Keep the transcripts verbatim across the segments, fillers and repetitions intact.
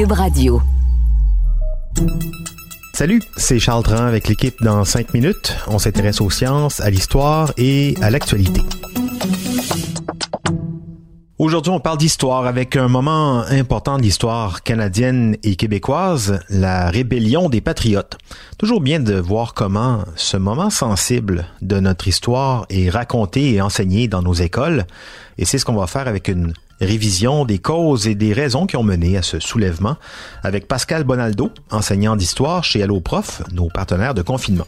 Cube Radio. Salut, c'est Charles Tran avec l'équipe Dans cinq minutes. On s'intéresse aux sciences, à l'histoire et à l'actualité. Aujourd'hui, on parle d'histoire avec un moment important de l'histoire canadienne et québécoise, la rébellion des patriotes. Toujours bien de voir comment ce moment sensible de notre histoire est raconté et enseigné dans nos écoles. Et c'est ce qu'on va faire avec une révision des causes et des raisons qui ont mené à ce soulèvement avec Pascal Bonaldo, enseignant d'histoire chez AlloProf, nos partenaires de confinement.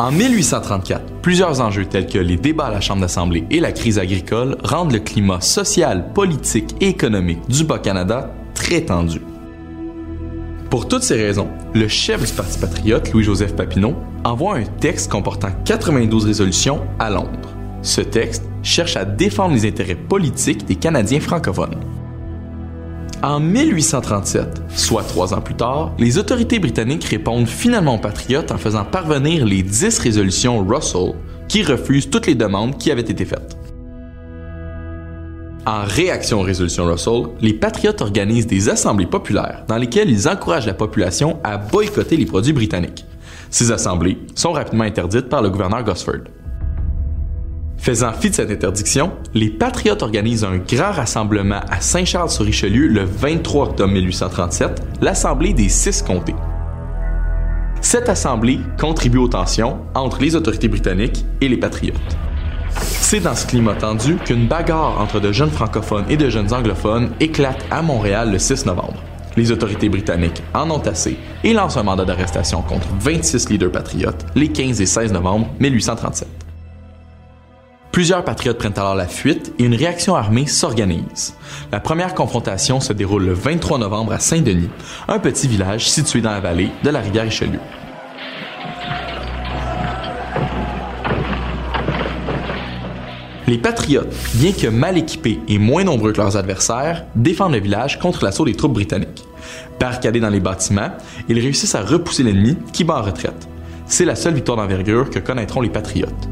En mille huit cent trente-quatre, plusieurs enjeux tels que les débats à la Chambre d'Assemblée et la crise agricole rendent le climat social, politique et économique du Bas-Canada très tendu. Pour toutes ces raisons, le chef du Parti patriote, Louis-Joseph Papineau, envoie un texte comportant quatre-vingt-douze résolutions à Londres. Ce texte cherche à défendre les intérêts politiques des Canadiens francophones. En mille huit cent trente-sept, soit trois ans plus tard, les autorités britanniques répondent finalement aux patriotes en faisant parvenir les dix résolutions Russell, qui refusent toutes les demandes qui avaient été faites. En réaction aux résolutions Russell, les patriotes organisent des assemblées populaires dans lesquelles ils encouragent la population à boycotter les produits britanniques. Ces assemblées sont rapidement interdites par le gouverneur Gosford. Faisant fi de cette interdiction, les patriotes organisent un grand rassemblement à Saint-Charles-sur-Richelieu le vingt-trois octobre mille huit cent trente-sept, l'Assemblée des Six Comtés. Cette assemblée contribue aux tensions entre les autorités britanniques et les patriotes. C'est dans ce climat tendu qu'une bagarre entre de jeunes francophones et de jeunes anglophones éclate à Montréal le six novembre. Les autorités britanniques en ont assez et lancent un mandat d'arrestation contre vingt-six leaders patriotes les quinze et seize novembre mille huit cent trente-sept. Plusieurs patriotes prennent alors la fuite et une réaction armée s'organise. La première confrontation se déroule le vingt-trois novembre à Saint-Denis, un petit village situé dans la vallée de la rivière Richelieu. Les patriotes, bien que mal équipés et moins nombreux que leurs adversaires, défendent le village contre l'assaut des troupes britanniques. Barricadés dans les bâtiments, ils réussissent à repousser l'ennemi qui bat en retraite. C'est la seule victoire d'envergure que connaîtront les patriotes.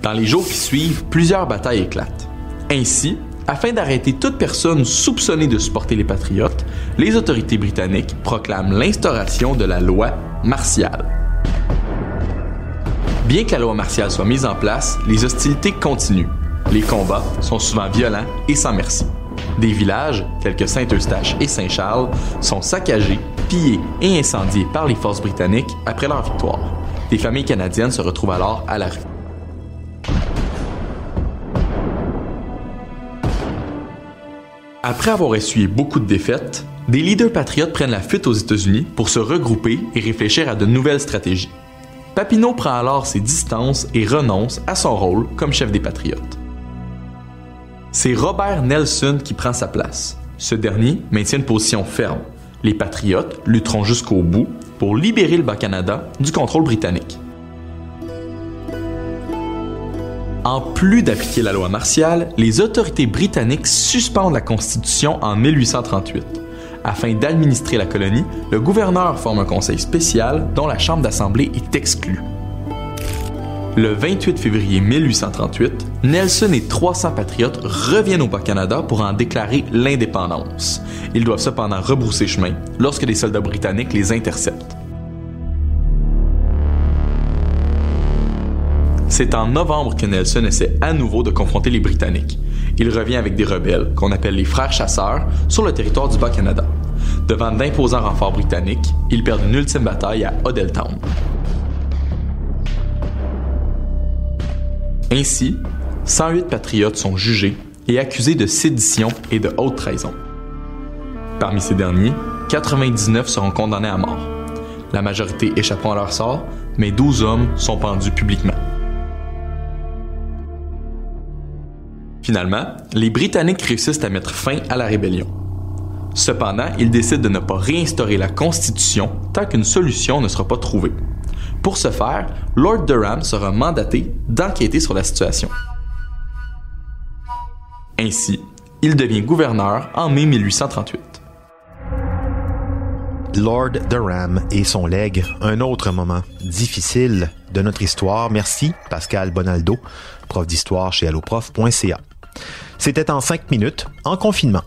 Dans les jours qui suivent, plusieurs batailles éclatent. Ainsi, afin d'arrêter toute personne soupçonnée de supporter les patriotes, les autorités britanniques proclament l'instauration de la loi martiale. Bien que la loi martiale soit mise en place, les hostilités continuent. Les combats sont souvent violents et sans merci. Des villages, tels que Saint-Eustache et Saint-Charles, sont saccagés, pillés et incendiés par les forces britanniques après leur victoire. Des familles canadiennes se retrouvent alors à la rue. Après avoir essuyé beaucoup de défaites, des leaders patriotes prennent la fuite aux États-Unis pour se regrouper et réfléchir à de nouvelles stratégies. Papineau prend alors ses distances et renonce à son rôle comme chef des patriotes. C'est Robert Nelson qui prend sa place. Ce dernier maintient une position ferme. Les patriotes lutteront jusqu'au bout pour libérer le Bas-Canada du contrôle britannique. En plus d'appliquer la loi martiale, les autorités britanniques suspendent la Constitution en mille huit cent trente-huit. Afin d'administrer la colonie, le gouverneur forme un conseil spécial dont la Chambre d'Assemblée est exclue. Le vingt-huit février mille huit cent trente-huit, Nelson et trois cents patriotes reviennent au Bas-Canada pour en déclarer l'indépendance. Ils doivent cependant rebrousser chemin lorsque des soldats britanniques les interceptent. C'est en novembre que Nelson essaie à nouveau de confronter les Britanniques. Il revient avec des rebelles, qu'on appelle les Frères Chasseurs, sur le territoire du Bas-Canada. Devant d'imposants renforts britanniques, ils perdent une ultime bataille à Odelltown. Ainsi, cent huit patriotes sont jugés et accusés de sédition et de haute trahison. Parmi ces derniers, quatre-vingt-dix-neuf seront condamnés à mort. La majorité échapperont à leur sort, mais douze hommes sont pendus publiquement. Finalement, les Britanniques réussissent à mettre fin à la rébellion. Cependant, ils décident de ne pas réinstaurer la Constitution tant qu'une solution ne sera pas trouvée. Pour ce faire, Lord Durham sera mandaté d'enquêter sur la situation. Ainsi, il devient gouverneur en mai mille huit cent trente-huit. Lord Durham et son legs, un autre moment difficile de notre histoire. Merci, Pascal Bonaldo, prof d'histoire chez alloprof point c a. C'était en cinq minutes, en confinement.